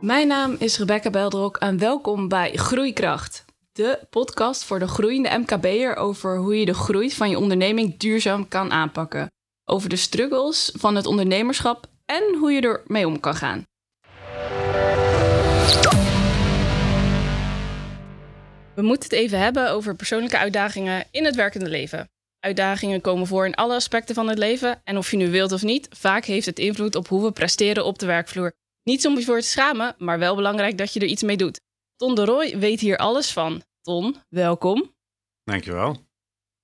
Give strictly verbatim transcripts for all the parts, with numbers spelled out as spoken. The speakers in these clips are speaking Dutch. Mijn naam is Rebecca Beldrok en welkom bij Groeikracht. De podcast voor de groeiende M K B'er over hoe je de groei van je onderneming duurzaam kan aanpakken. Over de struggles van het ondernemerschap en hoe je er mee om kan gaan. We moeten het even hebben over persoonlijke uitdagingen in het werkende leven. Uitdagingen komen voor in alle aspecten van het leven en of je nu wilt of niet, vaak heeft het invloed op hoe we presteren op de werkvloer. Niets om je voor te schamen, maar wel belangrijk dat je er iets mee doet. Ton de Roy weet hier alles van. Ton, welkom. Dankjewel.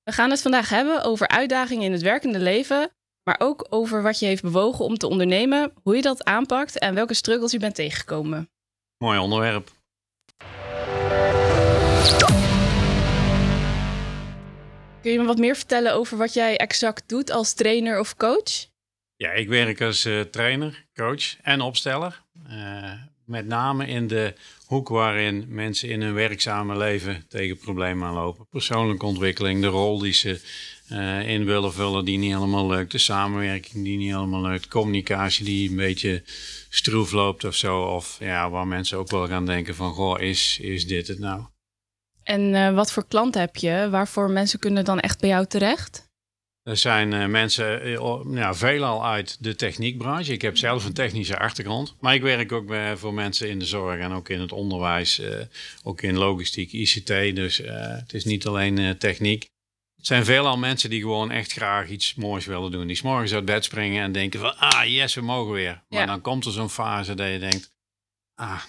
We gaan het vandaag hebben over uitdagingen in het werkende leven, maar ook over wat je heeft bewogen om te ondernemen, hoe je dat aanpakt en welke struggles je bent tegengekomen. Mooi onderwerp. Kun je me wat meer vertellen over wat jij exact doet als trainer of coach? Ja, ik werk als uh, trainer, coach en opsteller. Uh, met name in de hoek waarin mensen in hun werkzame leven tegen problemen aanlopen. Persoonlijke ontwikkeling, de rol die ze uh, in willen vullen die niet helemaal lukt. De samenwerking die niet helemaal lukt. Communicatie die een beetje stroef loopt of zo. Of ja, waar mensen ook wel gaan denken van, goh, is, is dit het nou? En uh, wat voor klanten heb je? Waarvoor mensen kunnen dan echt bij jou terecht? Er zijn uh, mensen uh, ja, veelal uit de techniekbranche. Ik heb zelf een technische achtergrond. Maar ik werk ook bij, voor mensen in de zorg en ook in het onderwijs. Uh, ook in logistiek, I C T. Dus uh, het is niet alleen uh, techniek. Het zijn veelal mensen die gewoon echt graag iets moois willen doen. Die 's morgens uit bed springen en denken van, ah yes, we mogen weer. Maar ja, dan komt er zo'n fase dat je denkt, ah,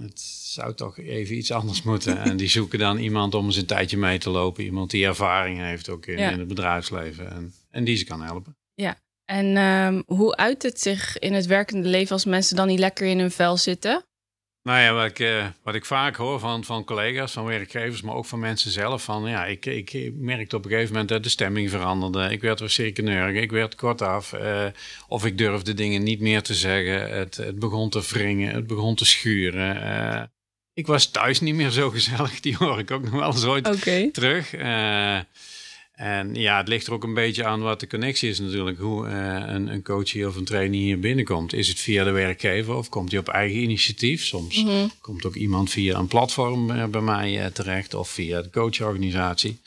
het zou toch even iets anders moeten. En die zoeken dan iemand om eens een tijdje mee te lopen. Iemand die ervaring heeft ook in, ja. in het bedrijfsleven en, en die ze kan helpen. Ja, en um, hoe uit het zich in het werkende leven als mensen dan niet lekker in hun vel zitten? Nou ja, wat ik, uh, wat ik vaak hoor van, van collega's, van werkgevers, maar ook van mensen zelf. Van, ja, ik, ik merkte op een gegeven moment dat de stemming veranderde. Ik werd weer cirkeneurig, ik werd kortaf. Uh, of ik durfde dingen niet meer te zeggen. Het, het begon te wringen, het begon te schuren. Uh, ik was thuis niet meer zo gezellig, die hoor ik ook nog wel eens ooit okay. terug. Uh, en ja, het ligt er ook een beetje aan wat de connectie is natuurlijk. Hoe uh, een, een coach hier of een trainer hier binnenkomt. Is het via de werkgever of komt hij op eigen initiatief? Soms mm-hmm. komt ook iemand via een platform uh, bij mij uh, terecht of via de coachorganisatie.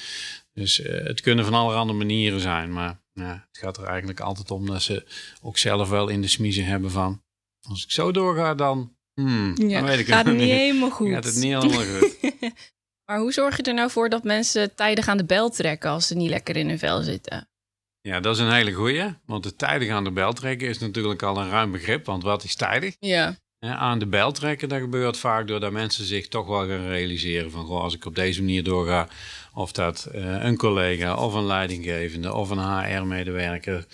Dus uh, het kunnen van allerhande manieren zijn. Maar uh, het gaat er eigenlijk altijd om dat ze ook zelf wel in de smiezen hebben van, als ik zo doorga dan, hmm, ja, dan weet ik gaat het, het niet helemaal goed. Gaat het niet helemaal goed. Maar hoe zorg je er nou voor dat mensen tijdig aan de bel trekken als ze niet lekker in hun vel zitten? Ja, dat is een hele goeie. Want het tijdig aan de bel trekken is natuurlijk al een ruim begrip. Want wat is tijdig? Ja. En aan de bel trekken, dat gebeurt vaak doordat mensen zich toch wel gaan realiseren van, goh, als ik op deze manier doorga, of dat uh, een collega of een leidinggevende of een H R-medewerker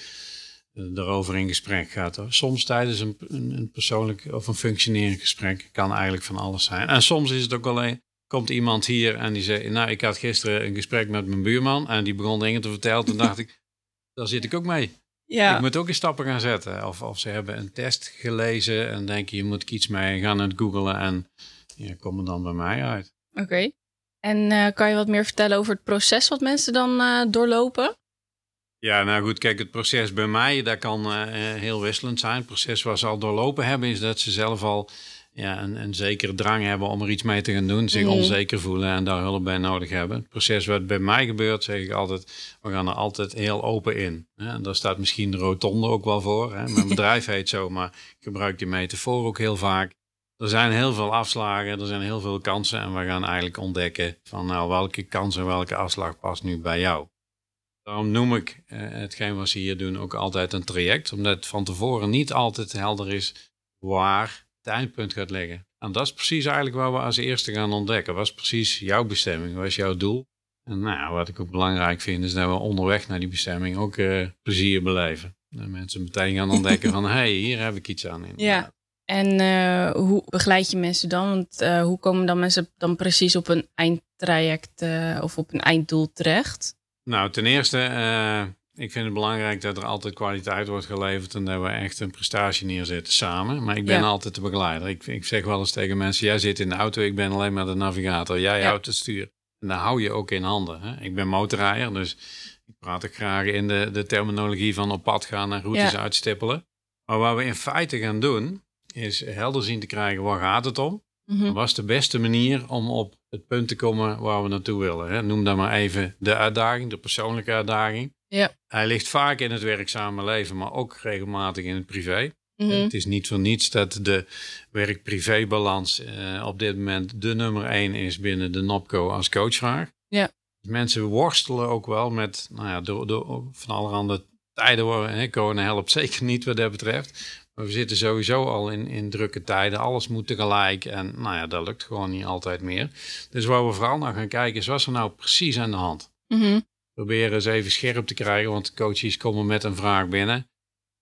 daarover in gesprek gaat. Soms tijdens een, een persoonlijk of een functionerend gesprek kan eigenlijk van alles zijn. En soms is het ook alleen, komt iemand hier en die zei, nou, ik had gisteren een gesprek met mijn buurman en die begon dingen te vertellen. Toen dacht ik, daar zit ik ook mee. Ja. Ik moet ook eens stappen gaan zetten. Of, of ze hebben een test gelezen en denken, je moet iets mee gaan aan het googelen en ja, kom er dan bij mij uit. Oké. Okay. En uh, kan je wat meer vertellen over het proces wat mensen dan uh, doorlopen? Ja, nou goed, kijk, het proces bij mij, dat kan uh, heel wisselend zijn. Het proces wat ze al doorlopen hebben, is dat ze zelf al ja, een, een zekere drang hebben om er iets mee te gaan doen. Zich mm-hmm. onzeker voelen en daar hulp bij nodig hebben. Het proces wat bij mij gebeurt, zeg ik altijd, we gaan er altijd heel open in. En daar staat misschien de rotonde ook wel voor. Hè? Mijn bedrijf heet zo, maar ik gebruik die metafoor ook heel vaak. Er zijn heel veel afslagen, er zijn heel veel kansen. En we gaan eigenlijk ontdekken van, nou, welke kans en welke afslag past nu bij jou. Daarom noem ik eh, hetgeen wat ze hier doen ook altijd een traject. Omdat het van tevoren niet altijd helder is waar het eindpunt gaat liggen. En dat is precies eigenlijk waar we als eerste gaan ontdekken. Wat is precies jouw bestemming? Wat is jouw doel? En nou, wat ik ook belangrijk vind is dat we onderweg naar die bestemming ook uh, plezier beleven. Dat mensen meteen gaan ontdekken van, hé, hey, hier heb ik iets aan. Inderdaad. Ja, en uh, hoe begeleid je mensen dan? Want uh, hoe komen dan mensen dan precies op een eindtraject uh, of op een einddoel terecht? Nou, ten eerste, uh, ik vind het belangrijk dat er altijd kwaliteit wordt geleverd en dat we echt een prestatie neerzetten samen. Maar ik ben ja. altijd de begeleider. Ik, ik zeg wel eens tegen mensen, jij zit in de auto, ik ben alleen maar de navigator. Jij ja. houdt het stuur. En daar hou je ook in handen. Hè? Ik ben motorrijder, dus ik praat ook graag in de, de terminologie van op pad gaan en routes ja. uitstippelen. Maar wat we in feite gaan doen, is helder zien te krijgen waar gaat het om. Mm-hmm. Wat is de beste manier om op het punt te komen waar we naartoe willen? Hè? Noem dan maar even de uitdaging, de persoonlijke uitdaging. Ja. Hij ligt vaak in het werkzame leven, maar ook regelmatig in het privé. Mm-hmm. Het is niet voor niets dat de werk-privé-balans uh, op dit moment de nummer één is binnen de Nopco als coachvraag. Ja. Mensen worstelen ook wel met, nou ja, door, door, van allerhande tijden worden. Hè? Corona helpt zeker niet wat dat betreft. Maar we zitten sowieso al in, in drukke tijden. Alles moet tegelijk en nou ja, dat lukt gewoon niet altijd meer. Dus waar we vooral naar gaan kijken is, wat is er nou precies aan de hand? Mm-hmm. Proberen eens even scherp te krijgen, want coaches komen met een vraag binnen.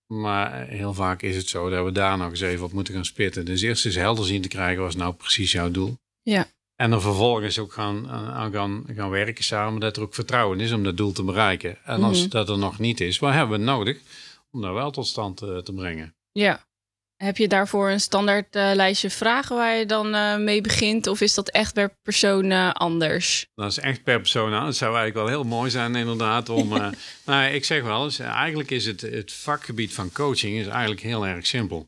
Maar heel vaak is het zo dat we daar nog eens even op moeten gaan spitten. Dus eerst is helder zien te krijgen, wat is nou precies jouw doel? Ja. En dan vervolgens ook gaan, aan gaan, gaan werken samen, dat er ook vertrouwen is om dat doel te bereiken. En mm-hmm. als dat er nog niet is, wat hebben we nodig om dat wel tot stand uh, te brengen? Ja. Heb je daarvoor een standaard uh, lijstje vragen waar je dan uh, mee begint? Of is dat echt per persoon uh, anders? Dat is echt per persoon anders. Het zou eigenlijk wel heel mooi zijn inderdaad. Om, uh, nou, ik zeg wel eens, eigenlijk is het, het vakgebied van coaching is eigenlijk heel erg simpel.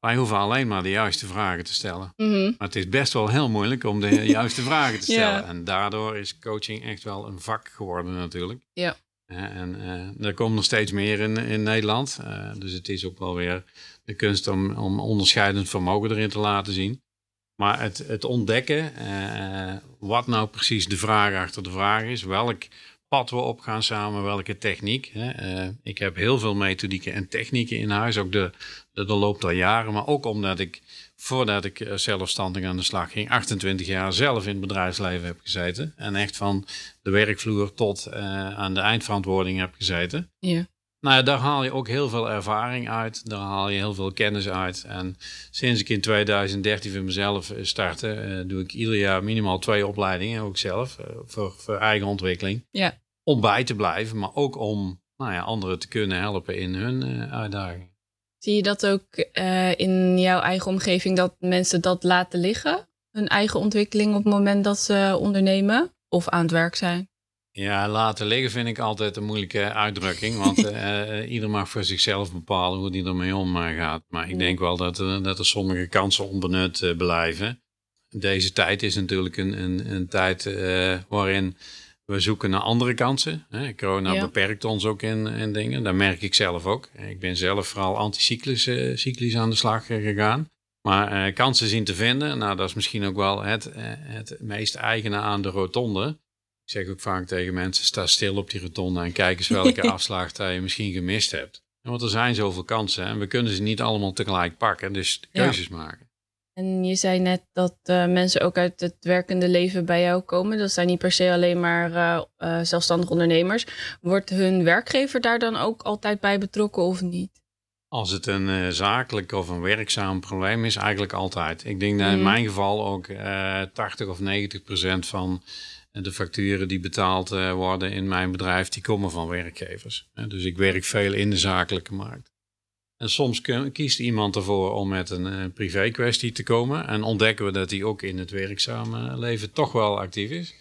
Wij hoeven alleen maar de juiste vragen te stellen. Mm-hmm. Maar het is best wel heel moeilijk om de juiste vragen te stellen. Ja. En daardoor is coaching echt wel een vak geworden natuurlijk. Ja. En uh, er komt nog steeds meer in, in Nederland. Uh, dus het is ook wel weer de kunst om, om onderscheidend vermogen erin te laten zien. Maar het, het ontdekken, uh, wat nou precies de vraag achter de vraag is. Welk pad we op gaan samen, welke techniek. Hè? Uh, ik heb heel veel methodieken en technieken in huis. Ook de, de, de loopt al jaren. Maar ook omdat ik, voordat ik zelfstandig aan de slag ging, achtentwintig jaar zelf in het bedrijfsleven heb gezeten. En echt van de werkvloer tot uh, aan de eindverantwoording heb gezeten. Ja. Nou ja, daar haal je ook heel veel ervaring uit. Daar haal je heel veel kennis uit. En sinds ik in tweeduizend dertien voor mezelf startte, uh, doe ik ieder jaar minimaal twee opleidingen, ook zelf, uh, voor, voor eigen ontwikkeling. Ja. Om bij te blijven, maar ook om nou ja, anderen te kunnen helpen in hun uh, uitdagingen. Zie je dat ook uh, in jouw eigen omgeving, dat mensen dat laten liggen? Hun eigen ontwikkeling op het moment dat ze ondernemen of aan het werk zijn? Ja, laten liggen vind ik altijd een moeilijke uitdrukking. Want uh, ieder mag voor zichzelf bepalen hoe die ermee om gaat. Maar ik denk wel dat, uh, dat er sommige kansen onbenut uh, blijven. Deze tijd is natuurlijk een, een, een tijd uh, waarin we zoeken naar andere kansen. Hè? Corona ja. beperkt ons ook in, in dingen. Dat merk ik zelf ook. Ik ben zelf vooral anticyclisch uh, cyclisch aan de slag uh, gegaan. Maar uh, kansen zien te vinden, nou, dat is misschien ook wel het, uh, het meest eigene aan de rotonde. Ik zeg ook vaak tegen mensen, sta stil op die rotonde en kijk eens welke afslag dat je misschien gemist hebt. Want er zijn zoveel kansen en we kunnen ze niet allemaal tegelijk pakken, dus keuzes ja. maken. En je zei net dat uh, mensen ook uit het werkende leven bij jou komen. Dat zijn niet per se alleen maar uh, uh, zelfstandig ondernemers. Wordt hun werkgever daar dan ook altijd bij betrokken of niet? Als het een uh, zakelijk of een werkzaam probleem is, eigenlijk altijd. Ik denk dat in mm. mijn geval ook uh, tachtig of negentig procent van de facturen die betaald worden in mijn bedrijf, die komen van werkgevers. Dus ik werk veel in de zakelijke markt. En soms kiest iemand ervoor om met een privé kwestie te komen. En ontdekken we dat die ook in het werkzame leven toch wel actief is.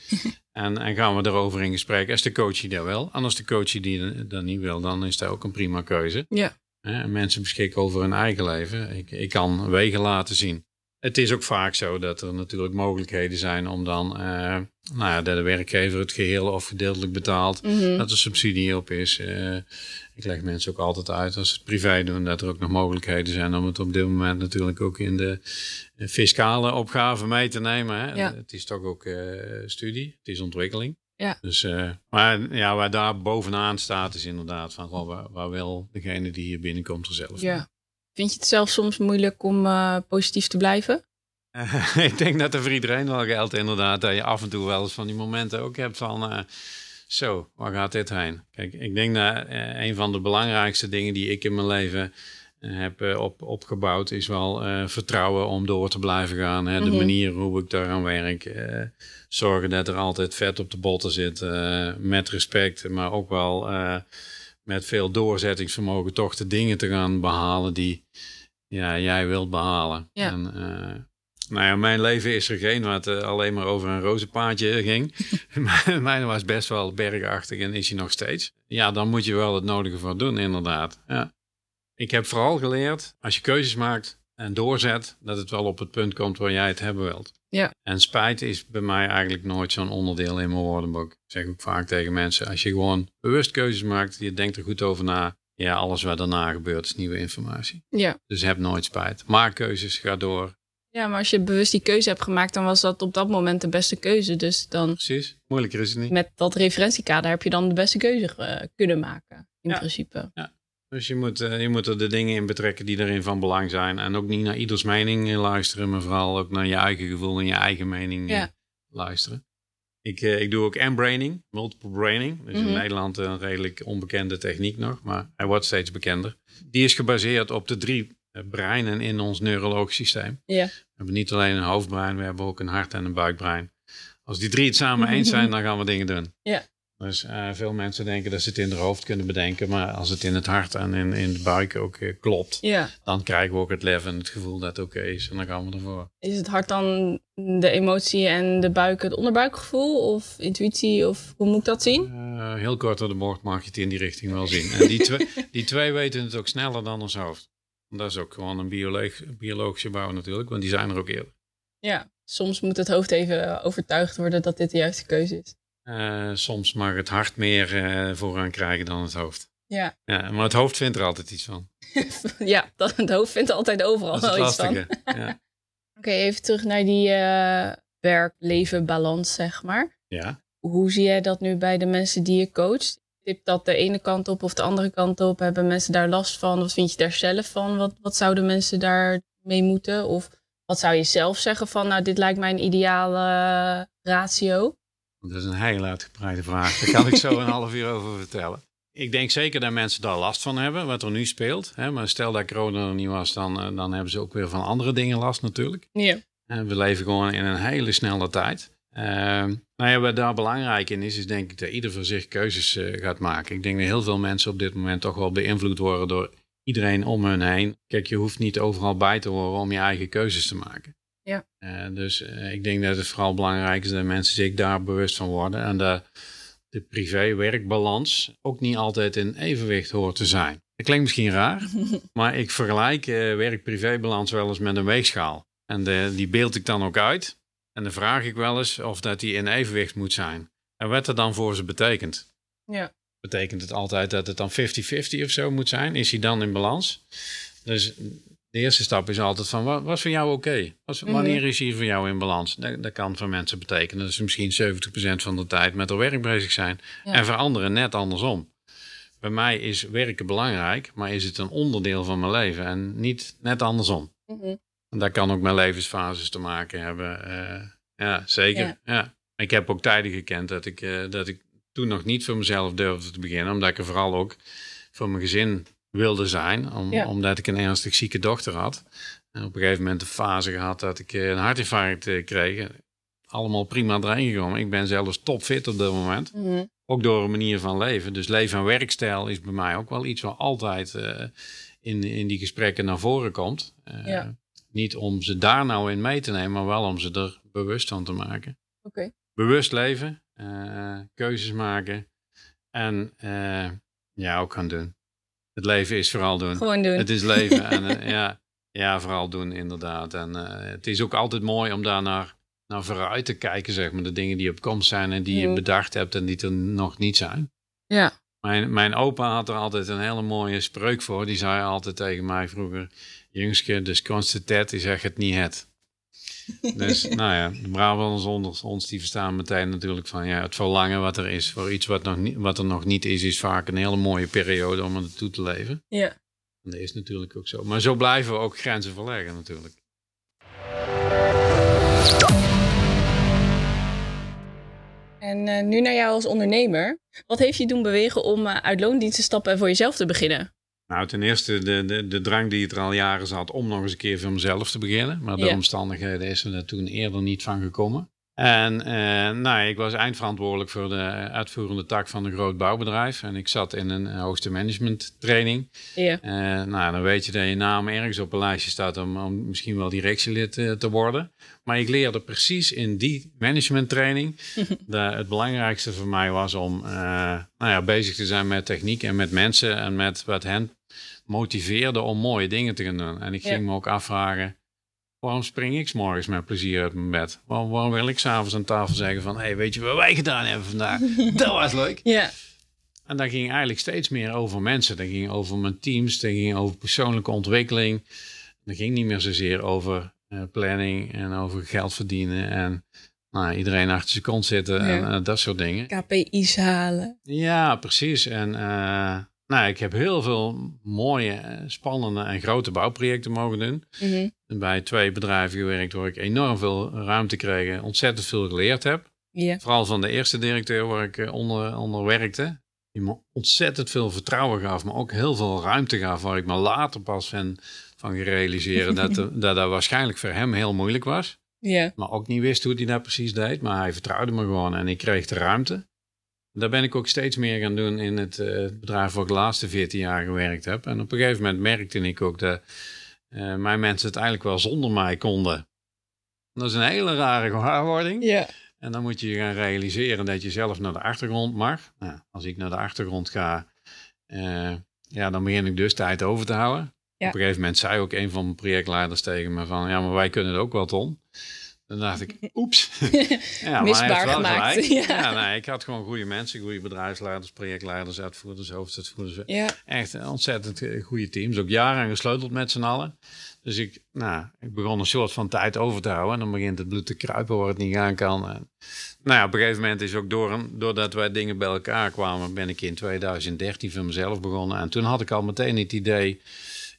en, en gaan we erover in gesprek. Als de coachie dat wel. En als de coachie die dat niet wil, dan is dat ook een prima keuze. Ja. En mensen beschikken over hun eigen leven. Ik, ik kan wegen laten zien. Het is ook vaak zo dat er natuurlijk mogelijkheden zijn om dan, uh, nou ja, dat de werkgever het geheel of gedeeltelijk betaalt, mm-hmm. dat er subsidie op is. Uh, ik leg mensen ook altijd uit als ze het privé doen, dat er ook nog mogelijkheden zijn om het op dit moment natuurlijk ook in de fiscale opgave mee te nemen. Hè? Ja. Het is toch ook uh, studie, het is ontwikkeling. Ja. Dus, uh, maar ja, waar daar bovenaan staat is inderdaad van, goh, waar, waar wil degene die hier binnenkomt er zelf ja. mee. Vind je het zelf soms moeilijk om uh, positief te blijven? Uh, ik denk dat er voor iedereen wel geldt inderdaad. Dat je af en toe wel eens van die momenten ook hebt van, Uh, zo, waar gaat dit heen? Kijk, ik denk dat uh, een van de belangrijkste dingen die ik in mijn leven uh, heb uh, op, opgebouwd, is wel uh, vertrouwen om door te blijven gaan. Hè? Mm-hmm. De manier hoe ik daaraan werk. Uh, zorgen dat er altijd vet op de botten zit. Uh, met respect, maar ook wel Uh, met veel doorzettingsvermogen toch de dingen te gaan behalen die ja, jij wilt behalen. Ja. En, uh, nou ja, mijn leven is er geen wat uh, alleen maar over een rozenpaadje ging. Mijn was best wel bergachtig en is hij nog steeds. Ja, dan moet je wel het nodige voor doen, inderdaad. Ja. Ik heb vooral geleerd, als je keuzes maakt, en doorzet, dat het wel op het punt komt waar jij het hebben wilt. Ja. En spijt is bij mij eigenlijk nooit zo'n onderdeel in mijn woordenboek. Ik zeg ook vaak tegen mensen, als je gewoon bewust keuzes maakt, je denkt er goed over na. Ja, alles wat daarna gebeurt is nieuwe informatie. Ja. Dus heb nooit spijt. Maak keuzes, ga door. Ja, maar als je bewust die keuze hebt gemaakt, dan was dat op dat moment de beste keuze. Dus dan... Precies, moeilijker is het niet. Met dat referentiekader heb je dan de beste keuze uh, kunnen maken, in ja. principe. Ja. Dus je moet, uh, je moet er de dingen in betrekken die erin van belang zijn. En ook niet naar ieders mening luisteren, maar vooral ook naar je eigen gevoel en je eigen mening ja. luisteren. Ik, uh, ik doe ook embraining, multiple braining. Dus mm-hmm. in Nederland een redelijk onbekende techniek nog, maar hij wordt steeds bekender. Die is gebaseerd op de drie breinen in ons neurologisch systeem. Ja. We hebben niet alleen een hoofdbrein, we hebben ook een hart- en een buikbrein. Als die drie het samen eens zijn, dan gaan we dingen doen. Ja. Dus uh, veel mensen denken dat ze het in hun hoofd kunnen bedenken, maar als het in het hart en in, in de buik ook uh, klopt, ja. dan krijgen we ook het lef en het gevoel dat het oké is en dan gaan we ervoor. Is het hart dan de emotie en de buik het onderbuikgevoel of intuïtie of hoe moet ik dat zien? Uh, heel kort door de bocht mag je het in die richting wel zien. En die, tw- die twee weten het ook sneller dan ons hoofd. Dat is ook gewoon een bioloog, biologische bouw natuurlijk, want die zijn er ook eerder. Ja, soms moet het hoofd even overtuigd worden dat dit de juiste keuze is. Uh, soms mag het hart meer uh, vooraan krijgen dan het hoofd. Ja. ja. Maar het hoofd vindt er altijd iets van. ja, dat, het hoofd vindt er altijd overal wel iets van. ja. Oké, okay, even terug naar die uh, werk-leven-balans, zeg maar. Ja. Hoe zie jij dat nu bij de mensen die je coacht? Tip dat de ene kant op of de andere kant op? Hebben mensen daar last van? Wat vind je daar zelf van? Wat, wat zouden mensen daar mee moeten? Of wat zou je zelf zeggen van, nou, dit lijkt mij een ideale ratio? Dat is een heel uitgebreide vraag. Daar kan ik zo een half uur over vertellen. Ik denk zeker dat mensen daar last van hebben, wat er nu speelt. Hè? Maar stel dat corona er niet was, dan, dan hebben ze ook weer van andere dingen last natuurlijk. Ja. En we leven gewoon in een hele snelle tijd. Uh, nou ja, wat daar belangrijk in is, is denk ik dat ieder voor zich keuzes uh, gaat maken. Ik denk dat heel veel mensen op dit moment toch wel beïnvloed worden door iedereen om hun heen. Kijk, je hoeft niet overal bij te horen om je eigen keuzes te maken. Ja. Uh, dus uh, ik denk dat het vooral belangrijk is dat mensen zich daar bewust van worden. En dat de privé-werkbalans ook niet altijd in evenwicht hoort te zijn. Dat klinkt misschien raar, maar ik vergelijk uh, werk-privé-balans wel eens met een weegschaal. En de, die beeld ik dan ook uit. En dan vraag ik wel eens of dat die in evenwicht moet zijn. En wat dat dan voor ze betekent. Ja. Betekent het altijd dat het dan fifty-fifty of zo moet zijn? Is hij dan in balans? Dus de eerste stap is altijd van, wat was voor jou oké? Okay? Mm-hmm. Wanneer is hier voor jou in balans? Dat, dat kan voor mensen betekenen dat ze misschien zeventig procent van de tijd met haar werk bezig zijn. Ja. En voor anderen net andersom. Bij mij is werken belangrijk, maar is het een onderdeel van mijn leven en niet net andersom. Mm-hmm. En dat kan ook met levensfases te maken hebben. Uh, ja, zeker. Ja. Ja. Ik heb ook tijden gekend dat ik, uh, dat ik toen nog niet voor mezelf durfde te beginnen. Omdat ik er vooral ook voor mijn gezin wilde zijn. Om, ja. Omdat ik een ernstig zieke dochter had. En op een gegeven moment de fase gehad dat ik een hartinfarct uh, kreeg. Allemaal prima erin gekomen. Ik ben zelfs topfit op dit moment. Mm-hmm. Ook door een manier van leven. Dus leven en werkstijl is bij mij ook wel iets wat altijd uh, in, in die gesprekken naar voren komt. Uh, ja. Niet om ze daar nou in mee te nemen, maar wel om ze er bewust van te maken. Okay. Bewust leven, uh, keuzes maken en uh, ja, ook gaan doen. Het leven is vooral doen. Gewoon doen. Het is leven. en, uh, ja, ja, vooral doen inderdaad. En uh, het is ook altijd mooi om daar naar, naar vooruit te kijken, zeg maar. De dingen die op komst zijn en die mm. je bedacht hebt en die er nog niet zijn. Ja. Mijn, mijn opa had er altijd een hele mooie spreuk voor. Die zei altijd tegen mij vroeger, jongske, dus constateert is echt het niet het. Dus nou ja, de Brabanders onder ons die verstaan meteen natuurlijk van ja, het verlangen wat er is voor iets wat, nog niet, wat er nog niet is, is vaak een hele mooie periode om er naartoe te leven. Ja. En dat is natuurlijk ook zo. Maar zo blijven we ook grenzen verleggen natuurlijk. En uh, nu naar jou als ondernemer. Wat heeft je doen bewegen om uh, uit loondienst te stappen en voor jezelf te beginnen? Nou, ten eerste de, de, de drang die het er al jaren zat om nog eens een keer voor mezelf te beginnen. Maar de yeah. omstandigheden is er daar toen eerder niet van gekomen. En eh, nou, ik was eindverantwoordelijk voor de uitvoerende tak van een groot bouwbedrijf. En ik zat in een hoogste management training. Yeah. Eh, nou, dan weet je dat je naam ergens op een lijstje staat om, om misschien wel directielid eh, te worden. Maar ik leerde precies in die management training dat het belangrijkste voor mij was om eh, nou ja, bezig te zijn met techniek en met mensen en met wat hen motiveerde om mooie dingen te gaan doen. En ik ging ja. me ook afvragen, waarom spring ik 's morgens met plezier uit mijn bed? Waarom, waarom wil ik 's avonds aan tafel zeggen van, hé, hey, weet je wat wij gedaan hebben vandaag? Dat was leuk. Ja. En dat ging eigenlijk steeds meer over mensen. Dat ging over mijn teams, dat ging over persoonlijke ontwikkeling. Dat ging niet meer zozeer over uh, planning en over geld verdienen en nou, iedereen achter zijn kont zitten en ja. uh, dat soort dingen. K P I's halen. Ja, precies. En uh, nou, ik heb heel veel mooie, spannende en grote bouwprojecten mogen doen. Mm-hmm. Bij twee bedrijven gewerkt waar ik enorm veel ruimte kreeg, ontzettend veel geleerd heb. Yeah. Vooral van de eerste directeur waar ik onder, onder werkte. Die me ontzettend veel vertrouwen gaf, maar ook heel veel ruimte gaf waar ik me later pas van, van realiseren dat, de, dat dat waarschijnlijk voor hem heel moeilijk was. Yeah. Maar ook niet wist hoe hij dat precies deed. Maar hij vertrouwde me gewoon en ik kreeg de ruimte. Daar ben ik ook steeds meer gaan doen in het uh, bedrijf waar ik de laatste veertien jaar gewerkt heb. En op een gegeven moment merkte ik ook dat uh, mijn mensen het eigenlijk wel zonder mij konden. Dat is een hele rare gewaarwording. Yeah. En dan moet je gaan realiseren dat je zelf naar de achtergrond mag. Nou, als ik naar de achtergrond ga, uh, ja, dan begin ik dus tijd over te houden. Ja. Op een gegeven moment zei ook een van mijn projectleiders tegen me van, ja, maar wij kunnen het ook wel, Ton. Dan dacht ik, oeps. ja, misbaar gemaakt. Ja. Ja, nee, ik had gewoon goede mensen, goede bedrijfsleiders, projectleiders, uitvoerders, hoofduitvoerders. Ja. Echt ontzettend goede teams. Ook jaren aan gesleuteld met z'n allen. Dus ik, nou, ik begon een soort van tijd over te houden. En dan begint het bloed te kruipen waar het niet aan kan. En, nou ja, op een gegeven moment is ook door, doordat wij dingen bij elkaar kwamen, ben ik in tweeduizend dertien van mezelf begonnen. En toen had ik al meteen het idee,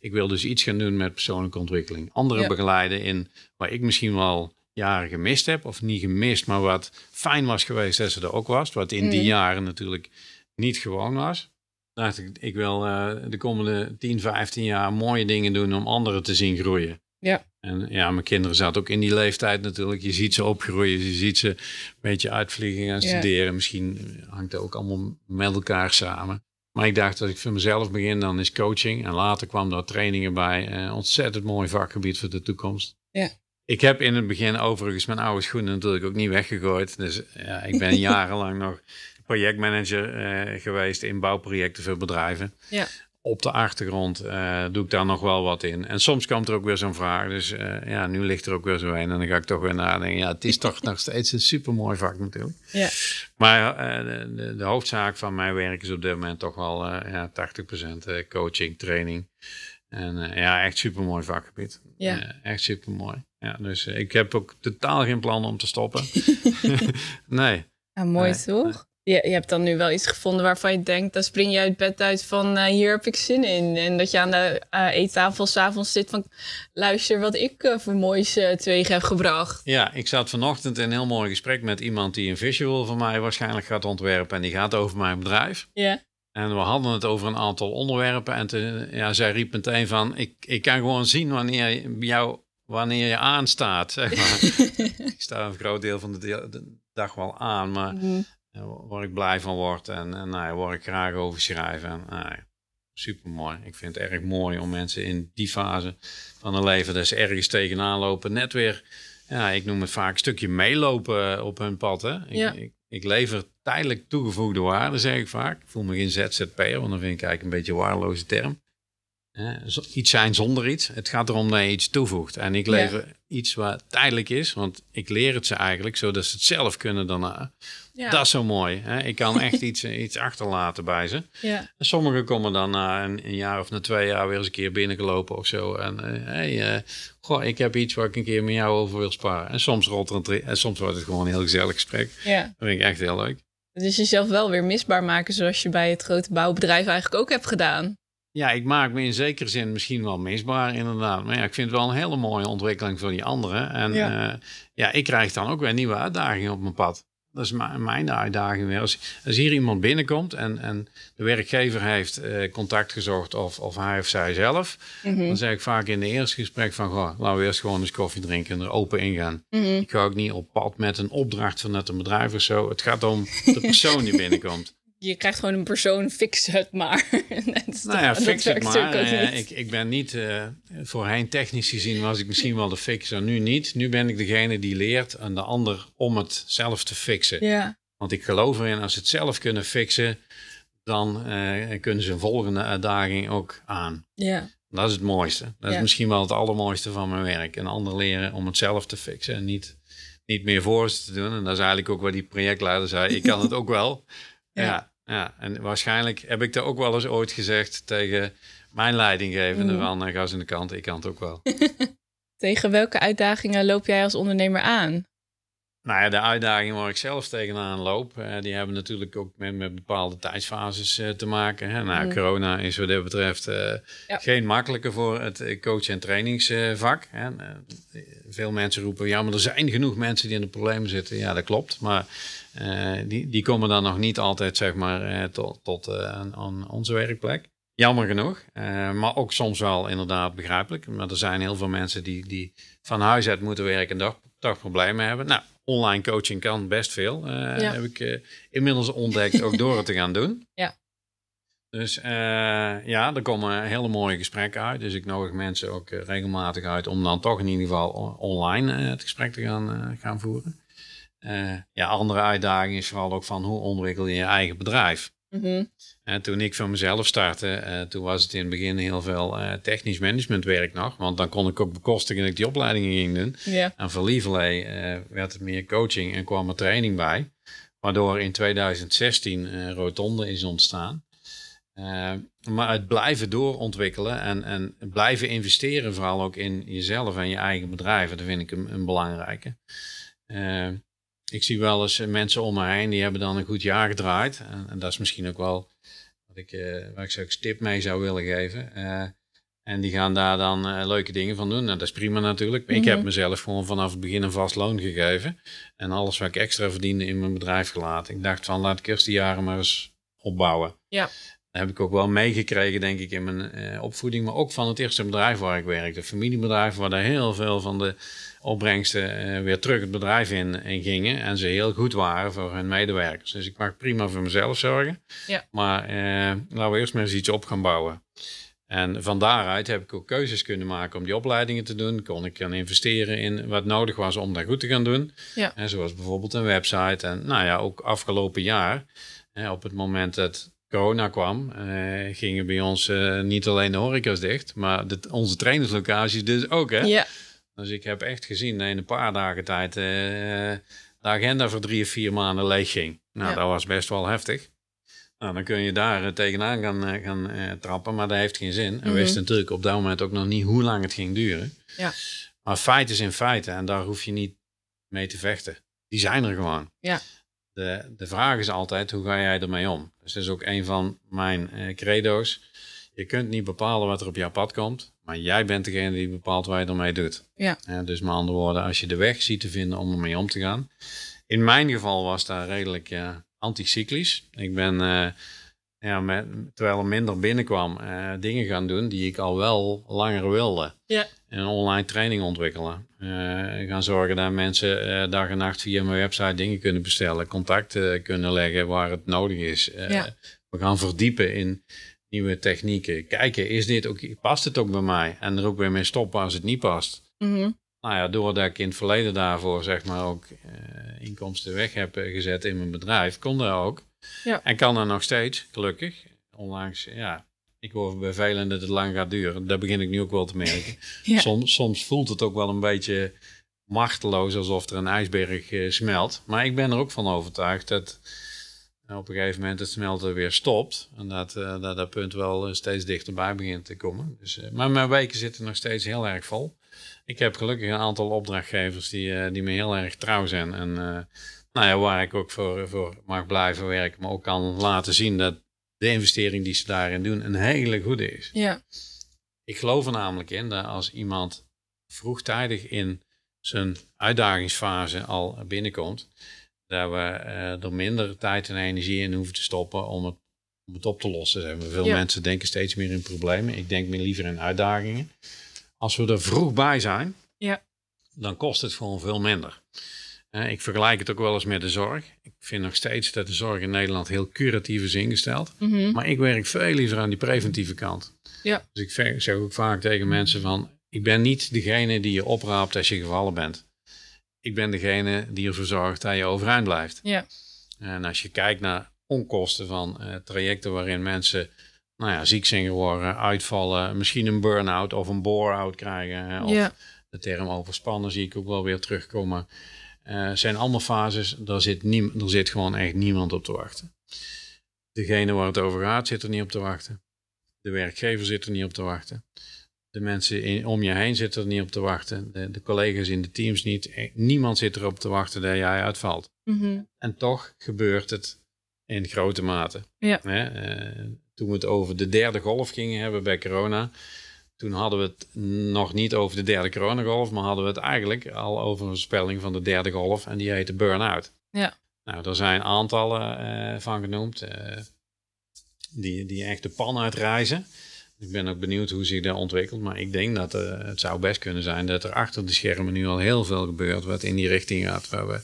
ik wil dus iets gaan doen met persoonlijke ontwikkeling. Anderen ja. begeleiden in waar ik misschien wel jaren gemist heb. Of niet gemist, maar wat fijn was geweest dat ze er ook was. Wat in die mm. jaren natuurlijk niet gewoon was. Dacht ik, ik wil uh, de komende tien, vijftien jaar mooie dingen doen om anderen te zien groeien. Ja. En ja, mijn kinderen zaten ook in die leeftijd natuurlijk. Je ziet ze opgroeien, je ziet ze een beetje uitvliegen en studeren. Ja. Misschien hangt dat ook allemaal met elkaar samen. Maar ik dacht, als ik voor mezelf begin, dan is coaching. En later kwam daar trainingen bij. Een ontzettend mooi vakgebied voor de toekomst. Ja. Ik heb in het begin overigens mijn oude schoenen natuurlijk ook niet weggegooid. Dus ja, ik ben jarenlang nog projectmanager eh, geweest in bouwprojecten voor bedrijven. Ja. Op de achtergrond eh, doe ik daar nog wel wat in. En soms komt er ook weer zo'n vraag. Dus eh, ja, nu ligt er ook weer zo een. En dan ga ik toch weer nadenken. Ja, het is toch nog steeds een supermooi vak natuurlijk. Ja. Maar eh, de, de hoofdzaak van mijn werk is op dit moment toch wel eh, ja, tachtig procent coaching, training. En uh, ja, echt supermooi vakgebied. Ja. Uh, echt supermooi. Ja, dus uh, ik heb ook totaal geen plan om te stoppen. nee. Ja, mooi nee. toch? Je, je hebt dan nu wel iets gevonden waarvan je denkt, dan spring je uit bed uit van uh, hier heb ik zin in. En dat je aan de uh, eettafel s'avonds zit van luister wat ik uh, voor moois uh, teweeg heb gebracht. Ja, ik zat vanochtend in een heel mooi gesprek met iemand die een visual van mij waarschijnlijk gaat ontwerpen. En die gaat over mijn bedrijf. Ja. En we hadden het over een aantal onderwerpen. En te, ja, zij riep meteen van, ik, ik kan gewoon zien wanneer, jou, wanneer je aanstaat. Zeg maar. Ik sta een groot deel van de, deel, de dag wel aan, maar mm-hmm. waar ik blij van word. En, en nou, waar ik graag over schrijf. En, nou, supermooi. Ik vind het erg mooi om mensen in die fase van hun leven, dat ze ergens tegenaan lopen. Net weer, ja, ik noem het vaak een stukje meelopen op hun pad. Hè? Ik, ja. ik, ik lever tijdelijk toegevoegde waarde, zeg ik vaak. Ik voel me geen Z Z P'er, want dan vind ik eigenlijk een beetje een waardeloze term. Eh, iets zijn zonder iets. Het gaat erom dat je iets toevoegt. En ik lever ja. iets wat tijdelijk is, want ik leer het ze eigenlijk, zodat ze het zelf kunnen daarna. Ja. Dat is zo mooi. Hè? Ik kan echt iets, iets achterlaten bij ze. Ja. En sommigen komen dan na een, een jaar of na twee jaar weer eens een keer binnengelopen of zo. En uh, hey, uh, goh, ik heb iets waar ik een keer met jou over wil sparen. En soms rolt er een tri- en soms wordt het gewoon een heel gezellig gesprek. Ja. Dat vind ik echt heel leuk. Dus jezelf wel weer misbaar maken, zoals je bij het grote bouwbedrijf eigenlijk ook hebt gedaan. Ja, ik maak me in zekere zin misschien wel misbaar, inderdaad. Maar ja, ik vind het wel een hele mooie ontwikkeling voor die anderen. En ja, uh, ja ik krijg dan ook weer nieuwe uitdagingen op mijn pad. Dat is m- mijn uitdaging weer. Als, als hier iemand binnenkomt en, en de werkgever heeft uh, contact gezocht of, of hij of zij zelf. Mm-hmm. Dan zeg ik vaak in het eerste gesprek van, goh, laten we eerst gewoon eens koffie drinken en er open ingaan. Mm-hmm. Ik ga ook niet op pad met een opdracht vanuit een bedrijf of zo. Het gaat om de persoon die binnenkomt. Je krijgt gewoon een persoon, fix het maar. Is nou ja, fix het maar. Uh, ik, ik ben niet, uh, voorheen technisch gezien was ik misschien wel de fixer, nu niet. Nu ben ik degene die leert aan de ander om het zelf te fixen. Ja. Want ik geloof erin, als ze het zelf kunnen fixen, dan uh, kunnen ze een volgende uitdaging ook aan. Ja. Dat is het mooiste. Dat ja. is misschien wel het allermooiste van mijn werk. Een ander leren om het zelf te fixen en niet, niet meer voor ze te doen. En dat is eigenlijk ook wat die projectleider zei. Ik kan het ook wel. Ja. Ja, ja. En waarschijnlijk heb ik dat ook wel eens ooit gezegd tegen mijn leidinggevende mm. van uh, ga eens in de kant, ik kan het ook wel. Tegen welke uitdagingen loop jij als ondernemer aan? Nou ja, de uitdagingen waar ik zelf tegenaan loop, uh, die hebben natuurlijk ook met, met bepaalde tijdsfases uh, te maken. Hè? Nou, mm. corona is wat dat betreft uh, ja. geen makkelijker voor het coach- en trainingsvak. Hè? Uh, veel mensen roepen, ja, maar er zijn genoeg mensen die in de problemen zitten. Ja, dat klopt, maar uh, die, die komen dan nog niet altijd, zeg maar, uh, tot, tot uh, aan, aan onze werkplek. Jammer genoeg, uh, maar ook soms wel inderdaad begrijpelijk. Maar er zijn heel veel mensen die, die van huis uit moeten werken en dag, dag problemen hebben. Nou, online coaching kan best veel. Uh, ja. Heb ik uh, inmiddels ontdekt ook door het te gaan doen. Ja. Dus uh, ja, er komen hele mooie gesprekken uit. Dus ik nodig mensen ook uh, regelmatig uit om dan toch in ieder geval on- online uh, het gesprek te gaan, uh, gaan voeren. Uh, ja, andere uitdaging is vooral ook van hoe ontwikkel je je eigen bedrijf. Mm-hmm. Uh, toen ik van mezelf startte, uh, toen was het in het begin heel veel uh, technisch managementwerk nog. Want dan kon ik ook bekostigen dat ik die opleidingen ging doen. Yeah. En voor Lieverlee uh, werd het meer coaching en kwam er training bij. Waardoor in twintig zestien uh, Rotonde is ontstaan. Uh, maar het blijven doorontwikkelen en, en blijven investeren vooral ook in jezelf en je eigen bedrijf. Dat vind ik een, een belangrijke. Uh, Ik zie wel eens mensen om me heen, die hebben dan een goed jaar gedraaid. En, en dat is misschien ook wel wat ik, uh, waar ik zo'n tip mee zou willen geven. Uh, en die gaan daar dan uh, leuke dingen van doen. Nou, dat is prima natuurlijk. Mm-hmm. Ik heb mezelf gewoon vanaf het begin een vast loon gegeven. En alles wat ik extra verdiende in mijn bedrijf gelaten. Ik dacht van, laat ik eerst die jaren maar eens opbouwen. Ja. Dat heb ik ook wel meegekregen, denk ik, in mijn uh, opvoeding. Maar ook van het eerste bedrijf waar ik werkte. Een familiebedrijf waar daar heel veel van de opbrengsten uh, weer terug het bedrijf in, in gingen. En ze heel goed waren voor hun medewerkers. Dus ik mag prima voor mezelf zorgen. Ja. Maar uh, laten we eerst maar eens iets op gaan bouwen. En van daaruit heb ik ook keuzes kunnen maken om die opleidingen te doen. Kon ik gaan investeren in wat nodig was om dat goed te gaan doen. Ja. En zoals bijvoorbeeld een website. En nou ja, ook afgelopen jaar, hè, op het moment dat corona kwam, uh, gingen bij ons uh, niet alleen de horeca's dicht, maar de, onze trainingslocaties dus ook, hè? Ja. Dus ik heb echt gezien dat in een paar dagen tijd uh, de agenda voor drie of vier maanden leeg ging. Nou, ja. dat was best wel heftig. Nou, dan kun je daar uh, tegenaan gaan, uh, gaan uh, trappen, maar dat heeft geen zin. Mm-hmm. En we wisten natuurlijk op dat moment ook nog niet hoe lang het ging duren. Ja. Maar feit is in feite en daar hoef je niet mee te vechten. Die zijn er gewoon. Ja. De, de vraag is altijd, hoe ga jij ermee om? Dus dat is ook een van mijn uh, credo's. Je kunt niet bepalen wat er op jouw pad komt, maar jij bent degene die bepaalt waar je ermee doet. Ja. Uh, dus met andere woorden, als je de weg ziet te vinden om ermee om te gaan. In mijn geval was dat redelijk uh, anticyclisch. Ik ben, uh, ja, met, terwijl er minder binnenkwam, uh, dingen gaan doen die ik al wel langer wilde. Ja. Een online training ontwikkelen. Uh, gaan zorgen dat mensen uh, dag en nacht via mijn website dingen kunnen bestellen. Contacten kunnen leggen waar het nodig is. Uh, ja. We gaan verdiepen in nieuwe technieken. Kijken, is dit ook, past het ook bij mij? En er ook weer mee stoppen als het niet past. Mm-hmm. Nou ja, doordat ik in het verleden daarvoor zeg maar ook uh, inkomsten weg heb gezet in mijn bedrijf, kon dat ook. Ja. En kan dat nog steeds, gelukkig. Onlangs, ja. Ik hoor bij velen dat het lang gaat duren. Daar begin ik nu ook wel te merken. Ja. Soms, soms voelt het ook wel een beetje machteloos, alsof er een ijsberg uh, smelt. Maar ik ben er ook van overtuigd dat op een gegeven moment het smelten weer stopt. En dat uh, dat, dat punt wel uh, steeds dichterbij begint te komen. Dus, uh, maar mijn weken zitten nog steeds heel erg vol. Ik heb gelukkig een aantal opdrachtgevers die, uh, die me heel erg trouw zijn. En uh, nou ja, waar ik ook voor, voor mag blijven werken, maar ook kan laten zien dat de investering die ze daarin doen een hele goede is. Ja. Ik geloof er namelijk in dat als iemand vroegtijdig in zijn uitdagingsfase al binnenkomt, dat we uh, er minder tijd en energie in hoeven te stoppen om het, om het op te lossen. Zeg maar. Veel ja. mensen denken steeds meer in problemen. Ik denk meer liever in uitdagingen. Als we er vroeg bij zijn, ja. dan kost het gewoon veel minder. Uh, ik vergelijk het ook wel eens met de zorg. Ik vind nog steeds dat de zorg in Nederland heel curatief is ingesteld. Mm-hmm. Maar ik werk veel liever aan die preventieve kant. Ja. Dus ik zeg ook vaak tegen mensen van, ik ben niet degene die je opraapt als je gevallen bent. Ik ben degene die ervoor zorgt dat je overeind blijft. Ja. En als je kijkt naar onkosten van uh, trajecten waarin mensen nou ja, ziek zijn geworden, uitvallen, misschien een burn-out of een bore-out krijgen. Hè, of ja. de term overspannen zie ik ook wel weer terugkomen. Uh, zijn allemaal fases, daar zit, nie- daar zit gewoon echt niemand op te wachten. Degene waar het over gaat zit er niet op te wachten. De werkgever zit er niet op te wachten. De mensen in, om je heen zitten er niet op te wachten. De, de collega's in de teams niet. Niemand zit erop te wachten dat jij uitvalt. Mm-hmm. En toch gebeurt het in grote mate. Ja. Hè? Uh, toen we het over de derde golf gingen hebben bij corona. Toen hadden we het nog niet over de derde coronagolf. Maar hadden we het eigenlijk al over een voorspelling van de derde golf. En die heette burn-out. Ja. Nou, daar zijn aantallen uh, van genoemd. Uh, die, die echt de pan uitreizen. Ik ben ook benieuwd hoe zich dat ontwikkelt. Maar ik denk dat uh, het zou best kunnen zijn dat er achter de schermen nu al heel veel gebeurt. Wat in die richting gaat. Waar we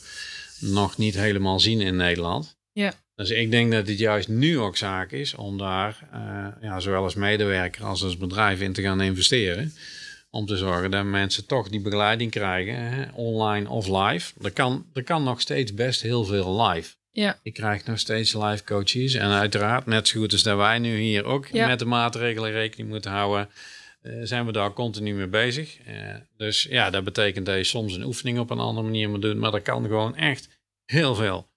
nog niet helemaal zien in Nederland. Ja. Dus ik denk dat het juist nu ook zaak is om daar uh, ja, zowel als medewerker als als bedrijf in te gaan investeren. Om te zorgen dat mensen toch die begeleiding krijgen. Hè, online of live. Er kan, er kan nog steeds best heel veel live. Ja. Ik krijg nog steeds live coaches. En uiteraard, net zo goed als dat wij nu hier ook ja. met de maatregelen rekening moeten houden, uh, zijn we daar continu mee bezig. Uh, dus ja, dat betekent dat je soms een oefening op een andere manier moet doen. Maar dat kan gewoon echt heel veel.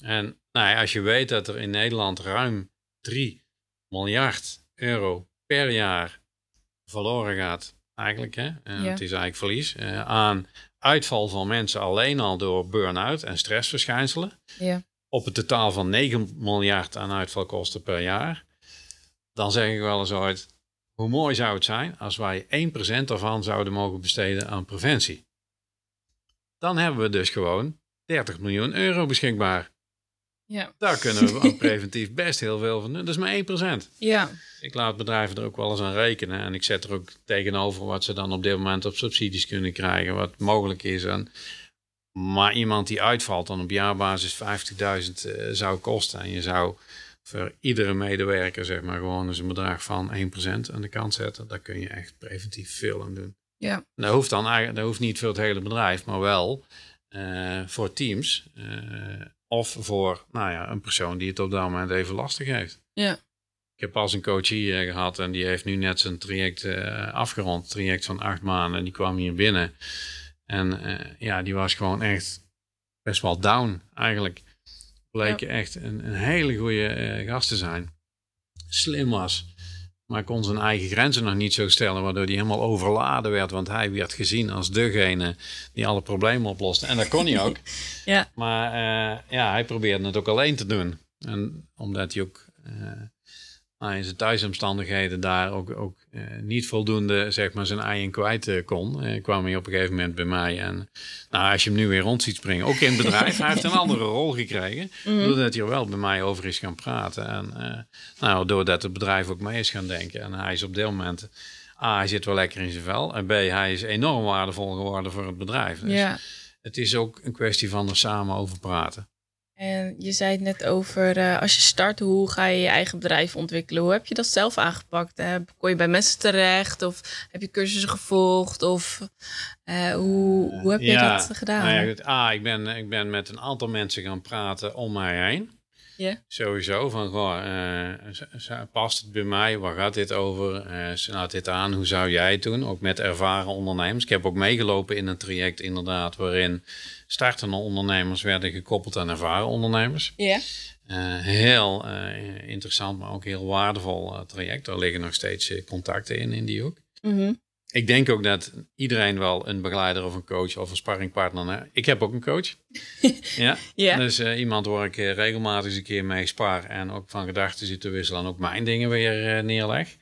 En nou ja, als je weet dat er in Nederland ruim drie miljard euro per jaar verloren gaat, eigenlijk, hè? Uh, ja. Het is eigenlijk verlies, uh, aan uitval van mensen alleen al door burn-out en stressverschijnselen. Ja. Op het totaal van negen miljard aan uitvalkosten per jaar. Dan zeg ik wel eens ooit, hoe mooi zou het zijn als wij één procent daarvan zouden mogen besteden aan preventie. Dan hebben we dus gewoon dertig miljoen euro beschikbaar. Ja. Daar kunnen we preventief best heel veel van doen. Dat is maar één procent. Ja. Ik laat bedrijven er ook wel eens aan rekenen. En ik zet er ook tegenover wat ze dan op dit moment op subsidies kunnen krijgen. Wat mogelijk is. En, maar iemand die uitvalt dan op jaarbasis vijftigduizend uh, zou kosten. En je zou voor iedere medewerker zeg maar gewoon eens een bedrag van één procent aan de kant zetten. Daar kun je echt preventief veel aan doen. Ja. En dat hoeft dan eigenlijk, dat hoeft niet voor het hele bedrijf. Maar wel uh, voor teams. Uh, Of voor nou ja, een persoon die het op dat moment even lastig heeft. Ja. Ik heb pas een coach hier gehad en die heeft nu net zijn traject uh, afgerond. Traject van acht maanden. En die kwam hier binnen. En uh, ja, die was gewoon echt best wel down eigenlijk. Bleek ja. echt een, een hele goede uh, gast te zijn. Slim was. Maar kon zijn eigen grenzen nog niet zo stellen. Waardoor hij helemaal overladen werd. Want hij werd gezien als degene die alle problemen oploste. En dat kon hij ook. ja. Maar uh, ja, hij probeerde het ook alleen te doen. En omdat hij ook uh, in zijn thuisomstandigheden daar ook, ook uh, niet voldoende zeg maar, zijn ei in kwijt uh, kon. Uh, kwam hij op een gegeven moment bij mij. En nou, als je hem nu weer rond ziet springen. Ook in het bedrijf. Hij heeft een andere rol gekregen. Mm. Doordat hij er wel bij mij over is gaan praten. En uh, nou, doordat het bedrijf ook mee is gaan denken. En hij is op dit moment. A, hij zit wel lekker in zijn vel. En B, hij is enorm waardevol geworden voor het bedrijf. Dus ja. Het is ook een kwestie van er samen over praten. En je zei het net over, uh, als je start, hoe ga je je eigen bedrijf ontwikkelen? Hoe heb je dat zelf aangepakt? Hè? Kon je bij mensen terecht? Of heb je cursussen gevolgd? Of uh, hoe, hoe heb je ja, dat gedaan? Nou ja, goed. Ah, ik ben, ik ben met een aantal mensen gaan praten om mij heen. Yeah. Sowieso, van goh, uh, past het bij mij? Waar gaat dit over? Uh, slaat dit aan? Hoe zou jij het doen? Ook met ervaren ondernemers. Ik heb ook meegelopen in een traject inderdaad, waarin startende ondernemers werden gekoppeld aan ervaren ondernemers. Yeah. Uh, heel uh, interessant, maar ook heel waardevol uh, traject. Daar liggen nog steeds uh, contacten in, in die hoek. Mm-hmm. Ik denk ook dat iedereen wel een begeleider of een coach of een sparringpartner heeft. Ik heb ook een coach. ja. ja. Dus uh, iemand waar ik uh, regelmatig eens een keer mee spar en ook van gedachten zit te wisselen en ook mijn dingen weer uh, neerleg.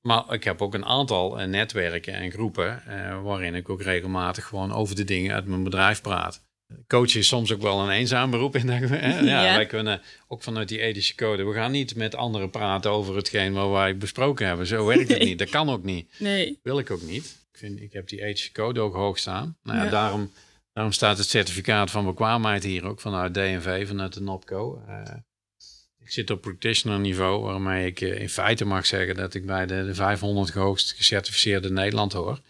Maar ik heb ook een aantal uh, netwerken en groepen uh, waarin ik ook regelmatig gewoon over de dingen uit mijn bedrijf praat. Coach is soms ook wel een eenzaam beroep. In dat, ja, ja. Wij kunnen ook vanuit die ethische code. We gaan niet met anderen praten over hetgeen waar wij besproken hebben. Zo werkt nee. het niet. Dat kan ook niet. Nee. Wil ik ook niet. Ik, vind, ik heb die ethische code ook hoog staan. Nou ja, ja. Daarom, daarom staat het certificaat van bekwaamheid hier ook vanuit D N V, vanuit de Nopco. Uh, ik zit op practitioner niveau, waarmee ik uh, in feite mag zeggen dat ik bij de, de vijfhonderd hoogst gecertificeerde in Nederland hoor.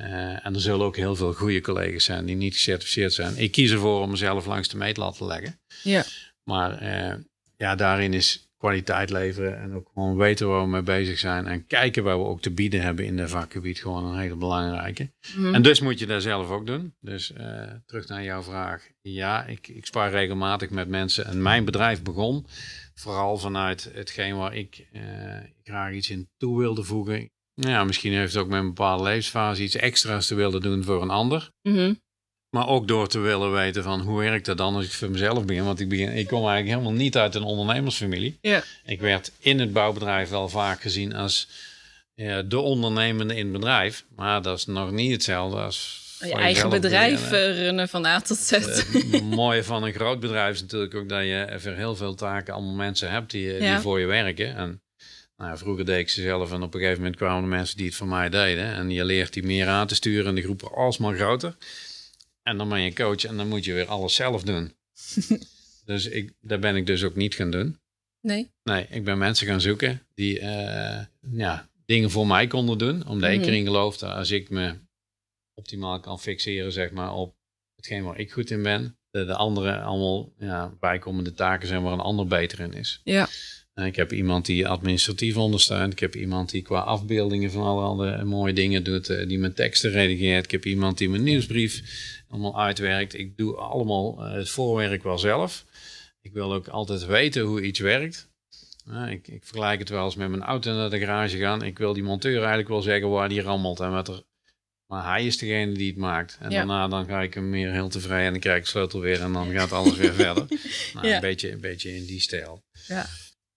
Uh, en er zullen ook heel veel goede collega's zijn die niet gecertificeerd zijn. Ik kies ervoor om mezelf langs de meetlat te leggen. Ja. Maar uh, ja, daarin is kwaliteit leveren en ook gewoon weten waar we mee bezig zijn en kijken waar we ook te bieden hebben in de vakgebied gewoon een hele belangrijke. Mm. En dus moet je daar zelf ook doen. Dus uh, terug naar jouw vraag. Ja, ik, ik spaar regelmatig met mensen en mijn bedrijf begon vooral vanuit hetgeen waar ik uh, graag iets in toe wilde voegen. Ja, misschien heeft het ook met een bepaalde levensfase iets extra's te willen doen voor een ander. Mm-hmm. Maar ook door te willen weten van hoe werkt dat dan als ik voor mezelf begin. Want ik, begin, ik kom eigenlijk helemaal niet uit een ondernemersfamilie. Ja. Ik werd in het bouwbedrijf wel vaak gezien als uh, de ondernemende in het bedrijf. Maar dat is nog niet hetzelfde als... Je eigen bedrijf runnen van A tot Z. Het mooie van een groot bedrijf is natuurlijk ook dat je voor heel veel taken allemaal mensen hebt die, ja. die voor je werken. En nou ja, vroeger deed ik ze zelf en op een gegeven moment kwamen de mensen die het voor mij deden. En je leert die meer aan te sturen en de groep wordt alsmaar groter. En dan ben je coach en dan moet je weer alles zelf doen. Dus ik, dat ben ik dus ook niet gaan doen. Nee? Nee, ik ben mensen gaan zoeken die uh, ja, dingen voor mij konden doen. Omdat mm-hmm. ik erin geloofde als ik me optimaal kan fixeren zeg maar, op hetgeen waar ik goed in ben. De, de andere allemaal ja, bijkomende taken zijn waar een ander beter in is. Ja. En ik heb iemand die administratief ondersteunt. Ik heb iemand die qua afbeeldingen van allerhande mooie dingen doet. Uh, die mijn teksten redigeert. Ik heb iemand die mijn nieuwsbrief allemaal uitwerkt. Ik doe allemaal uh, het voorwerk wel zelf. Ik wil ook altijd weten hoe iets werkt. Uh, ik, ik vergelijk het wel eens met mijn auto naar de garage gaan. Ik wil die monteur eigenlijk wel zeggen waar die rammelt en wat er... Maar hij is degene die het maakt. En ja. daarna dan ga ik hem meer heel tevreden en dan krijg ik de sleutel weer en dan gaat alles weer verder. Nou, ja. een, beetje, een beetje in die stijl. Ja.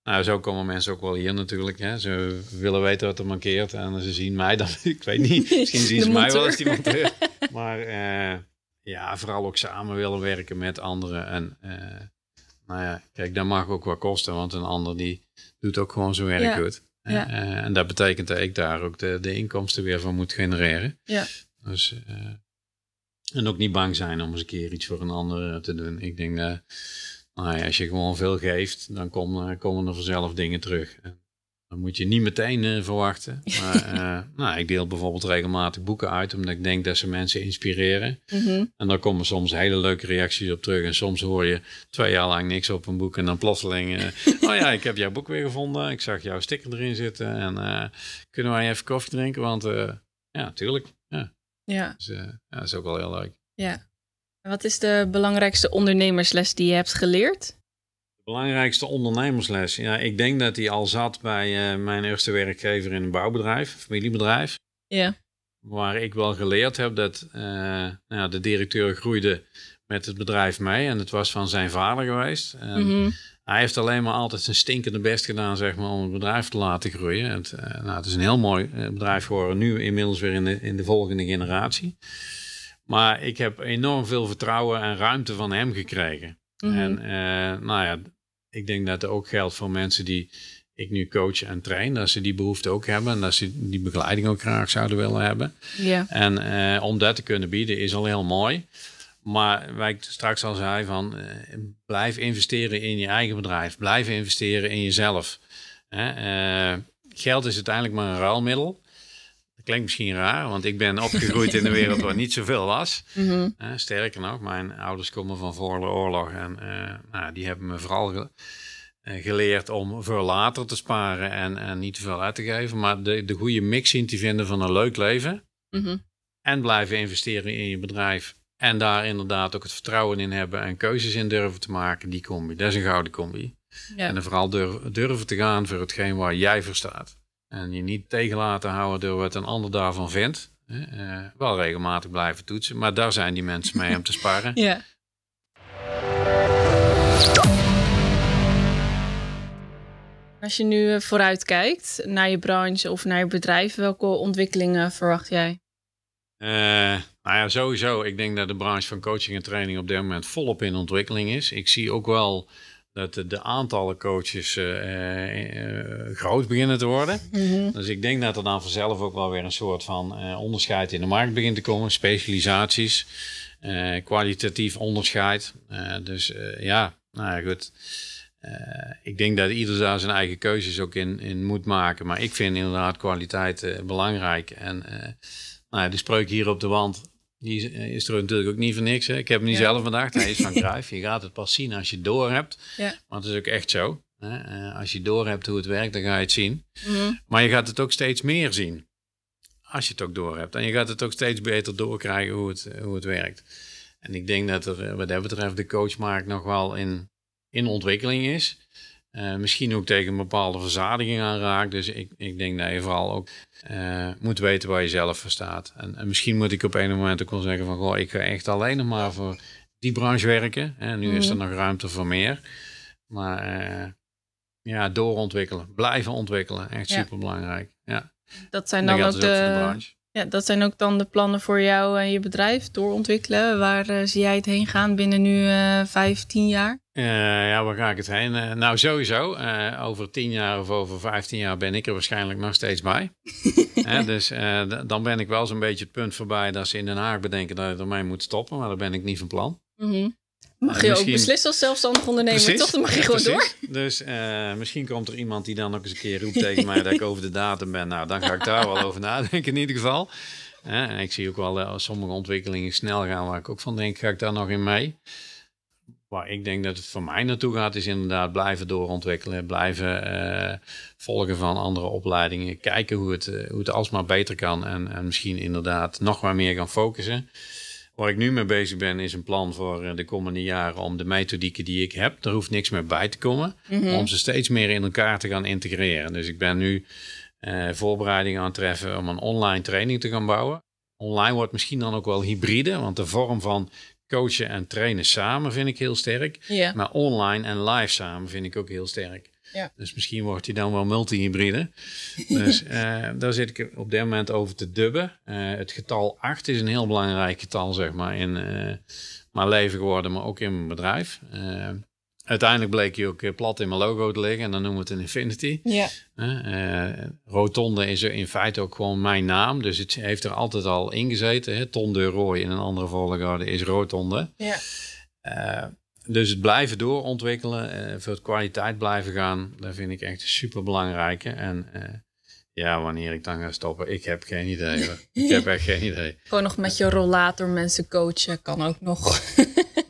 Nou, zo komen mensen ook wel hier natuurlijk. Hè. Ze willen weten wat er mankeert en ze zien mij dan. Ik weet niet, misschien zien ze monteur. mij wel eens die monteur. Maar eh, ja, vooral ook samen willen werken met anderen. En eh, nou ja, kijk, dat mag ook wat kosten, want een ander die doet ook gewoon zijn werk ja. goed. Ja. Uh, en dat betekent dat ik daar ook de, de inkomsten weer van moet genereren. Ja. Dus, uh, en ook niet bang zijn om eens een keer iets voor een ander te doen. Ik denk, uh, nou ja, als je gewoon veel geeft, dan kom, uh, komen er vanzelf dingen terug. Uh, dat moet je niet meteen uh, verwachten. Maar, uh, nou, ik deel bijvoorbeeld regelmatig boeken uit, omdat ik denk dat ze mensen inspireren. Mm-hmm. En dan komen soms hele leuke reacties op terug. En soms hoor je twee jaar lang niks op een boek. En dan plotseling, uh, oh ja, ik heb jouw boek weer gevonden. Ik zag jouw sticker erin zitten. En uh, kunnen wij even koffie drinken? Want uh, ja, tuurlijk. Ja. Ja. Dus, uh, ja, dat is ook wel heel leuk. Ja. En wat is de belangrijkste ondernemersles die je hebt geleerd? Belangrijkste ondernemersles. Ja, ik denk dat die al zat bij uh, mijn eerste werkgever in een bouwbedrijf, familiebedrijf. Ja. Waar ik wel geleerd heb dat uh, nou, de directeur groeide met het bedrijf mee. En het was van zijn vader geweest. En mm-hmm. hij heeft alleen maar altijd zijn stinkende best gedaan zeg maar, om het bedrijf te laten groeien. Het, uh, nou, het is een heel mooi bedrijf geworden. Nu inmiddels weer in de, in de volgende generatie. Maar ik heb enorm veel vertrouwen en ruimte van hem gekregen. En uh, nou ja, ik denk dat er ook geldt voor mensen die ik nu coach en train. Dat ze die behoefte ook hebben. En dat ze die begeleiding ook graag zouden willen hebben. Ja. En uh, om dat te kunnen bieden is al heel mooi. Maar waar ik straks al zei van uh, blijf investeren in je eigen bedrijf. Blijf investeren in jezelf. Uh, geld is uiteindelijk maar een ruilmiddel. Dat klinkt misschien raar, want ik ben opgegroeid in een wereld waar niet zoveel was. Mm-hmm. Uh, sterker nog, mijn ouders komen van voor de oorlog. En uh, nou, die hebben me vooral ge- uh, geleerd om voor later te sparen en, en niet te veel uit te geven. Maar de, de goede mix zien te vinden van een leuk leven. Mm-hmm. En blijven investeren in je bedrijf. En daar inderdaad ook het vertrouwen in hebben en keuzes in durven te maken. Die combi, dat is een gouden combi. Ja. En dan vooral durf, durven te gaan voor hetgeen waar jij voor staat. En je niet tegen laten houden door wat een ander daarvan vindt. Uh, wel regelmatig blijven toetsen. Maar daar zijn die mensen mee om te sparren. Ja. Als je nu vooruit kijkt naar je branche of naar je bedrijf. Welke ontwikkelingen verwacht jij? Uh, nou ja, sowieso. Ik denk dat de branche van coaching en training op dit moment volop in ontwikkeling is. Ik zie ook wel... dat de, de aantallen coaches uh, uh, groot beginnen te worden. Mm-hmm. Dus ik denk dat er dan vanzelf ook wel weer een soort van uh, onderscheid in de markt begint te komen. Specialisaties, uh, kwalitatief onderscheid. Uh, dus uh, ja, nou ja, goed. Uh, ik denk dat ieder daar zijn eigen keuzes ook in, in moet maken. Maar ik vind inderdaad kwaliteit uh, belangrijk. En uh, nou ja, de spreuk hier op de wand... Die is er natuurlijk ook niet voor niks. Hè? Ik heb hem niet ja. zelf vandaag. Hij is van Cruyff. Je gaat het pas zien als je door hebt. Ja. Want het is ook echt zo. Hè? Als je door hebt hoe het werkt, dan ga je het zien. Mm-hmm. Maar je gaat het ook steeds meer zien. Als je het ook door hebt. En je gaat het ook steeds beter doorkrijgen hoe het, hoe het werkt. En ik denk dat er wat dat betreft de coachmarkt nog wel in, in ontwikkeling is. Uh, misschien ook tegen een bepaalde verzadiging aanraakt. Dus ik, ik denk dat je vooral ook uh, moet weten waar je zelf voor staat. En, en misschien moet ik op een moment ook wel zeggen van... Goh, ik ga echt alleen nog maar voor die branche werken. En nu mm-hmm. is er nog ruimte voor meer. Maar uh, ja, doorontwikkelen. Blijven ontwikkelen. Echt ja. superbelangrijk. Ja. Dat zijn dan ook de, de ja, dat zijn ook dan de plannen voor jou en je bedrijf doorontwikkelen. Waar uh, zie jij het heen gaan binnen nu vijf, uh, tien jaar? Uh, ja, waar ga ik het heen? Uh, nou, sowieso. Uh, over tien jaar of over vijftien jaar ben ik er waarschijnlijk nog steeds bij. uh, dus uh, d- dan ben ik wel zo'n beetje het punt voorbij dat ze in Den Haag bedenken dat het aan mij moet stoppen. Maar daar ben ik niet van plan. Mm-hmm. Mag uh, je misschien... ook beslissen als zelfstandig ondernemer, precies, toch? Dan mag je gewoon precies. door. Dus uh, misschien komt er iemand die dan ook eens een keer roept tegen mij dat ik over de datum ben. Nou, dan ga ik daar wel over nadenken in ieder geval. Uh, en ik zie ook wel dat uh, sommige ontwikkelingen snel gaan waar ik ook van denk, ga ik daar nog in mee? Waar ik denk dat het voor mij naartoe gaat, is inderdaad blijven doorontwikkelen. Blijven uh, volgen van andere opleidingen. Kijken hoe het, uh, hoe het alsmaar beter kan. En, en misschien inderdaad nog wat meer gaan focussen. Waar ik nu mee bezig ben, is een plan voor de komende jaren om de methodieken die ik heb, daar hoeft niks meer bij te komen, mm-hmm. om ze steeds meer in elkaar te gaan integreren. Dus ik ben nu uh, voorbereidingen aan het treffen om een online training te gaan bouwen. Online wordt misschien dan ook wel hybride, want de vorm van coachen en trainen samen vind ik heel sterk. Yeah. Maar online en live samen vind ik ook heel sterk. Ja. Dus misschien wordt hij dan wel multihybride. Dus uh, daar zit ik op dit moment over te dubben. Uh, het getal acht is een heel belangrijk getal, zeg maar, in uh, mijn leven geworden, maar ook in mijn bedrijf. Uh, uiteindelijk bleek hij ook plat in mijn logo te liggen en dan noemen we het een infinity. Ja. Uh, uh, Rotonde is er in feite ook gewoon mijn naam, dus het heeft er altijd al in gezeten. Hè? Ton de Roy in een andere volgorde is Rotonde. Ja. Uh, Dus het blijven doorontwikkelen, uh, voor de kwaliteit blijven gaan, dat vind ik echt super belangrijke. En uh, ja, wanneer ik dan ga stoppen, ik heb geen idee. Hoor. Ik heb echt geen idee. Gewoon nog met je rollator mensen coachen, kan ook nog.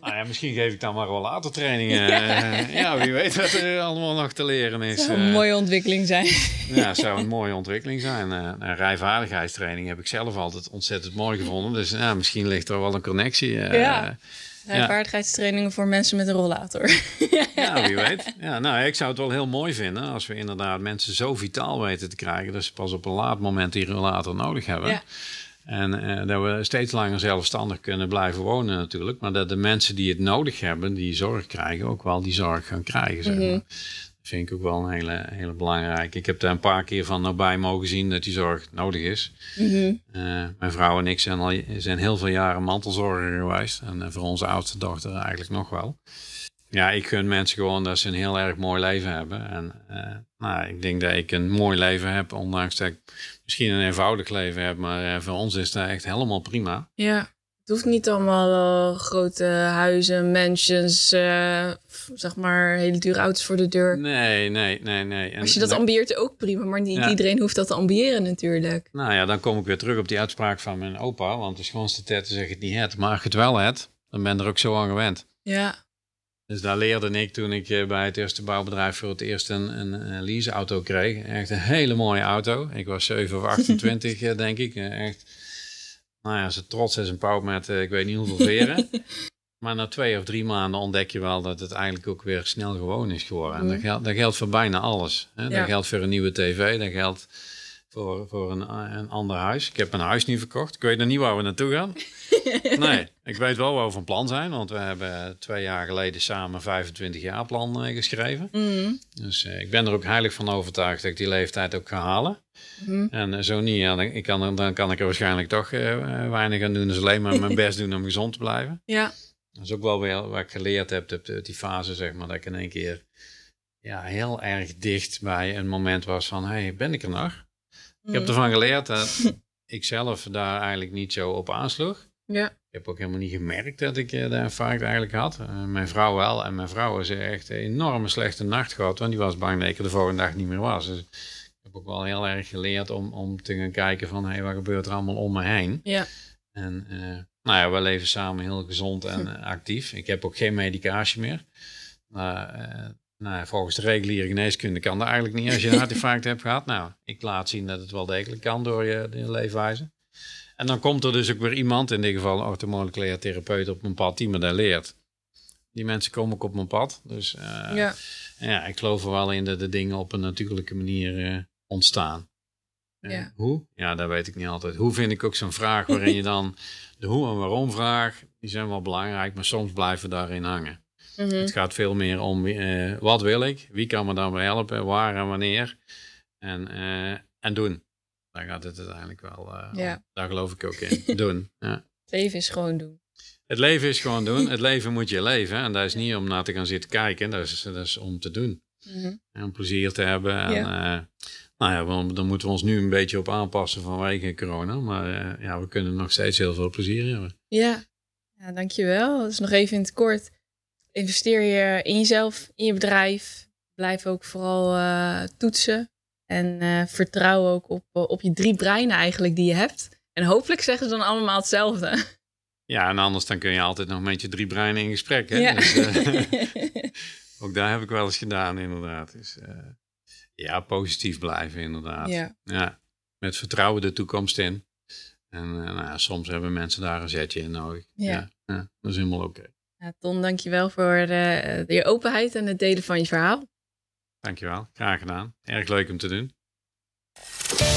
Nou ja, misschien geef ik dan maar rollatortrainingen. Ja. Uh, ja, wie weet wat er allemaal nog te leren is. Zou een uh, mooie ontwikkeling zijn. Ja, zou een mooie ontwikkeling zijn. Uh, een rijvaardigheidstraining heb ik zelf altijd ontzettend mooi gevonden. Dus uh, misschien ligt er wel een connectie. Uh, ja. Rijvaardigheidstrainingen ja. voor mensen met een rollator. Ja, wie weet. Ja, nou, ik zou het wel heel mooi vinden als we inderdaad mensen zo vitaal weten te krijgen dat ze pas op een laat moment die rollator nodig hebben. Ja. En uh, dat we steeds langer zelfstandig kunnen blijven wonen natuurlijk. Maar dat de mensen die het nodig hebben, die zorg krijgen, ook wel die zorg gaan krijgen. Zeg maar. Mm-hmm. Dat vind ik ook wel een hele, hele belangrijke. Ik heb daar een paar keer van nabij mogen zien dat die zorg nodig is. Mm-hmm. Uh, mijn vrouw en ik zijn al zijn heel veel jaren mantelzorger geweest. En uh, voor onze oudste dochter eigenlijk nog wel. Ja, ik gun mensen gewoon dat ze een heel erg mooi leven hebben. En uh, nou, ik denk dat ik een mooi leven heb, ondanks dat ik misschien een eenvoudig leven heb. Maar uh, voor ons is dat echt helemaal prima. Ja. Het hoeft niet allemaal uh, grote huizen, mansions, uh, zeg maar hele dure auto's voor de deur. Nee, nee, nee, nee. En als je dat, dat ambieert ook prima, maar niet ja. iedereen hoeft dat te ambiëren natuurlijk. Nou ja, dan kom ik weer terug op die uitspraak van mijn opa. Want de schoonste tetten zegt het niet het, maar als het wel het, dan ben je er ook zo aan gewend. Ja. Dus daar leerde ik toen ik bij het eerste bouwbedrijf voor het eerst een, een leaseauto kreeg. Echt een hele mooie auto. Ik was zeven of achtentwintig denk ik. Echt... Nou ja, ze trots is een pauw met uh, ik weet niet hoeveel veren. Maar na twee of drie maanden ontdek je wel dat het eigenlijk ook weer snel gewoon is geworden. En mm. dat, geldt, dat geldt voor bijna alles. Hè? Ja. Dat geldt voor een nieuwe tv, dat geldt voor, voor een, een ander huis. Ik heb een huis nu verkocht. Ik weet nog niet waar we naartoe gaan. Nee, ik weet wel waar we van plan zijn. Want we hebben twee jaar geleden samen vijfentwintig jaar plan uh, geschreven. Mm. Dus uh, ik ben er ook heilig van overtuigd dat ik die leeftijd ook ga halen. Mm-hmm. En zo niet, ja, ik kan, dan kan ik er waarschijnlijk toch uh, weinig aan doen. Dus alleen maar mijn best doen om gezond te blijven. Ja. Dat is ook wel weer wat ik geleerd heb uit die fase, zeg maar, dat ik in één keer ja, heel erg dicht bij een moment was van, hé, hey, ben ik er nog? Mm. Ik heb ervan geleerd dat ik zelf daar eigenlijk niet zo op aansloeg. Ja. Ik heb ook helemaal niet gemerkt dat ik uh, daar vaak eigenlijk had. Uh, mijn vrouw wel. En mijn vrouw is echt een enorme slechte nacht gehad. Want die was bang dat ik er de volgende dag niet meer was. Dus, ik heb ook wel heel erg geleerd om, om te gaan kijken van... hé, hey, wat gebeurt er allemaal om me heen? Ja. En uh, Nou ja, wij leven samen heel gezond en hm. actief. Ik heb ook geen medicatie meer. Uh, nou, volgens de reguliere geneeskunde kan dat eigenlijk niet als je een hartinfarct hebt gehad. Nou, ik laat zien dat het wel degelijk kan door je, je leefwijze. En dan komt er dus ook weer iemand, in dit geval een orthomoleculair therapeut, op mijn pad die me daar leert. Die mensen komen ook op mijn pad. Dus uh, ja. ja, ik geloof er wel in dat de dingen op een natuurlijke manier uh, ontstaan. Uh, ja. Hoe? Ja, dat weet ik niet altijd. Hoe vind ik ook zo'n vraag waarin je dan de hoe en waarom vraag, die zijn wel belangrijk, maar soms blijven we daarin hangen. Mm-hmm. Het gaat veel meer om uh, wat wil ik, wie kan me daarbij helpen, waar en wanneer en, uh, en doen. Daar gaat het uiteindelijk wel, uh, ja. daar geloof ik ook in, doen. Ja. Het leven is gewoon doen. Het leven is gewoon doen. Het leven moet je leven. En dat is niet om naar te gaan zitten kijken. Dat is, dat is om te doen. Mm-hmm. En om plezier te hebben. En, ja. Uh, nou ja, dan, dan moeten we ons nu een beetje op aanpassen vanwege corona. Maar uh, ja, we kunnen nog steeds heel veel plezier hebben. Ja, ja, dankjewel. Dus nog even in het kort. Investeer je in jezelf, in je bedrijf. Blijf ook vooral uh, toetsen. En uh, vertrouw ook op, op je drie breinen eigenlijk die je hebt. En hopelijk zeggen ze dan allemaal hetzelfde. Ja, en anders dan kun je altijd nog met je drie breinen in gesprek. Hè? Ja. Dus, uh, ook daar heb ik wel eens gedaan, inderdaad. Dus, uh, ja, positief blijven, inderdaad. Ja. Ja, met vertrouwen de toekomst in. En uh, nou, soms hebben mensen daar een zetje in nodig. Ja. Ja, ja, dat is helemaal oké. Okay. Ja, Ton, dankjewel voor de, de, je openheid en het delen van je verhaal. Dankjewel, graag gedaan. Erg leuk om te doen.